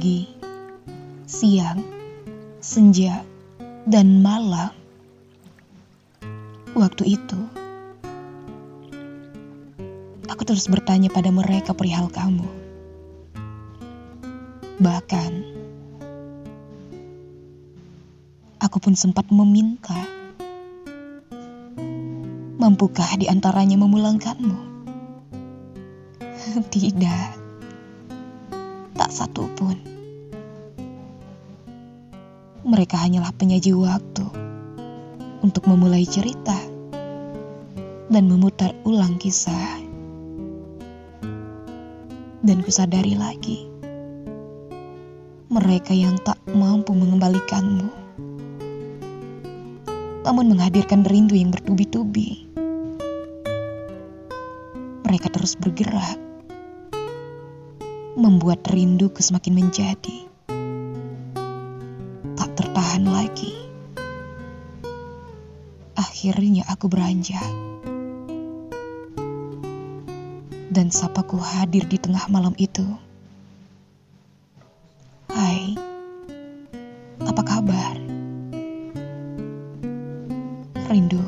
pagi, siang, senja, dan malam. Waktu itu, aku terus bertanya pada mereka perihal kamu. Bahkan, aku pun sempat meminta, mampukah di antaranya memulangkanmu? Tidak, tak satu pun. Mereka hanyalah penyaji waktu untuk memulai cerita dan memutar ulang kisah. Dan kusadari lagi, mereka yang tak mampu mengembalikanmu, namun menghadirkan rindu yang bertubi-tubi. Mereka terus bergerak, membuat rinduku semakin menjadi tak tertahan lagi. Akhirnya aku beranjak, dan sapaku hadir di tengah malam itu. Hai, apa kabar? Rindu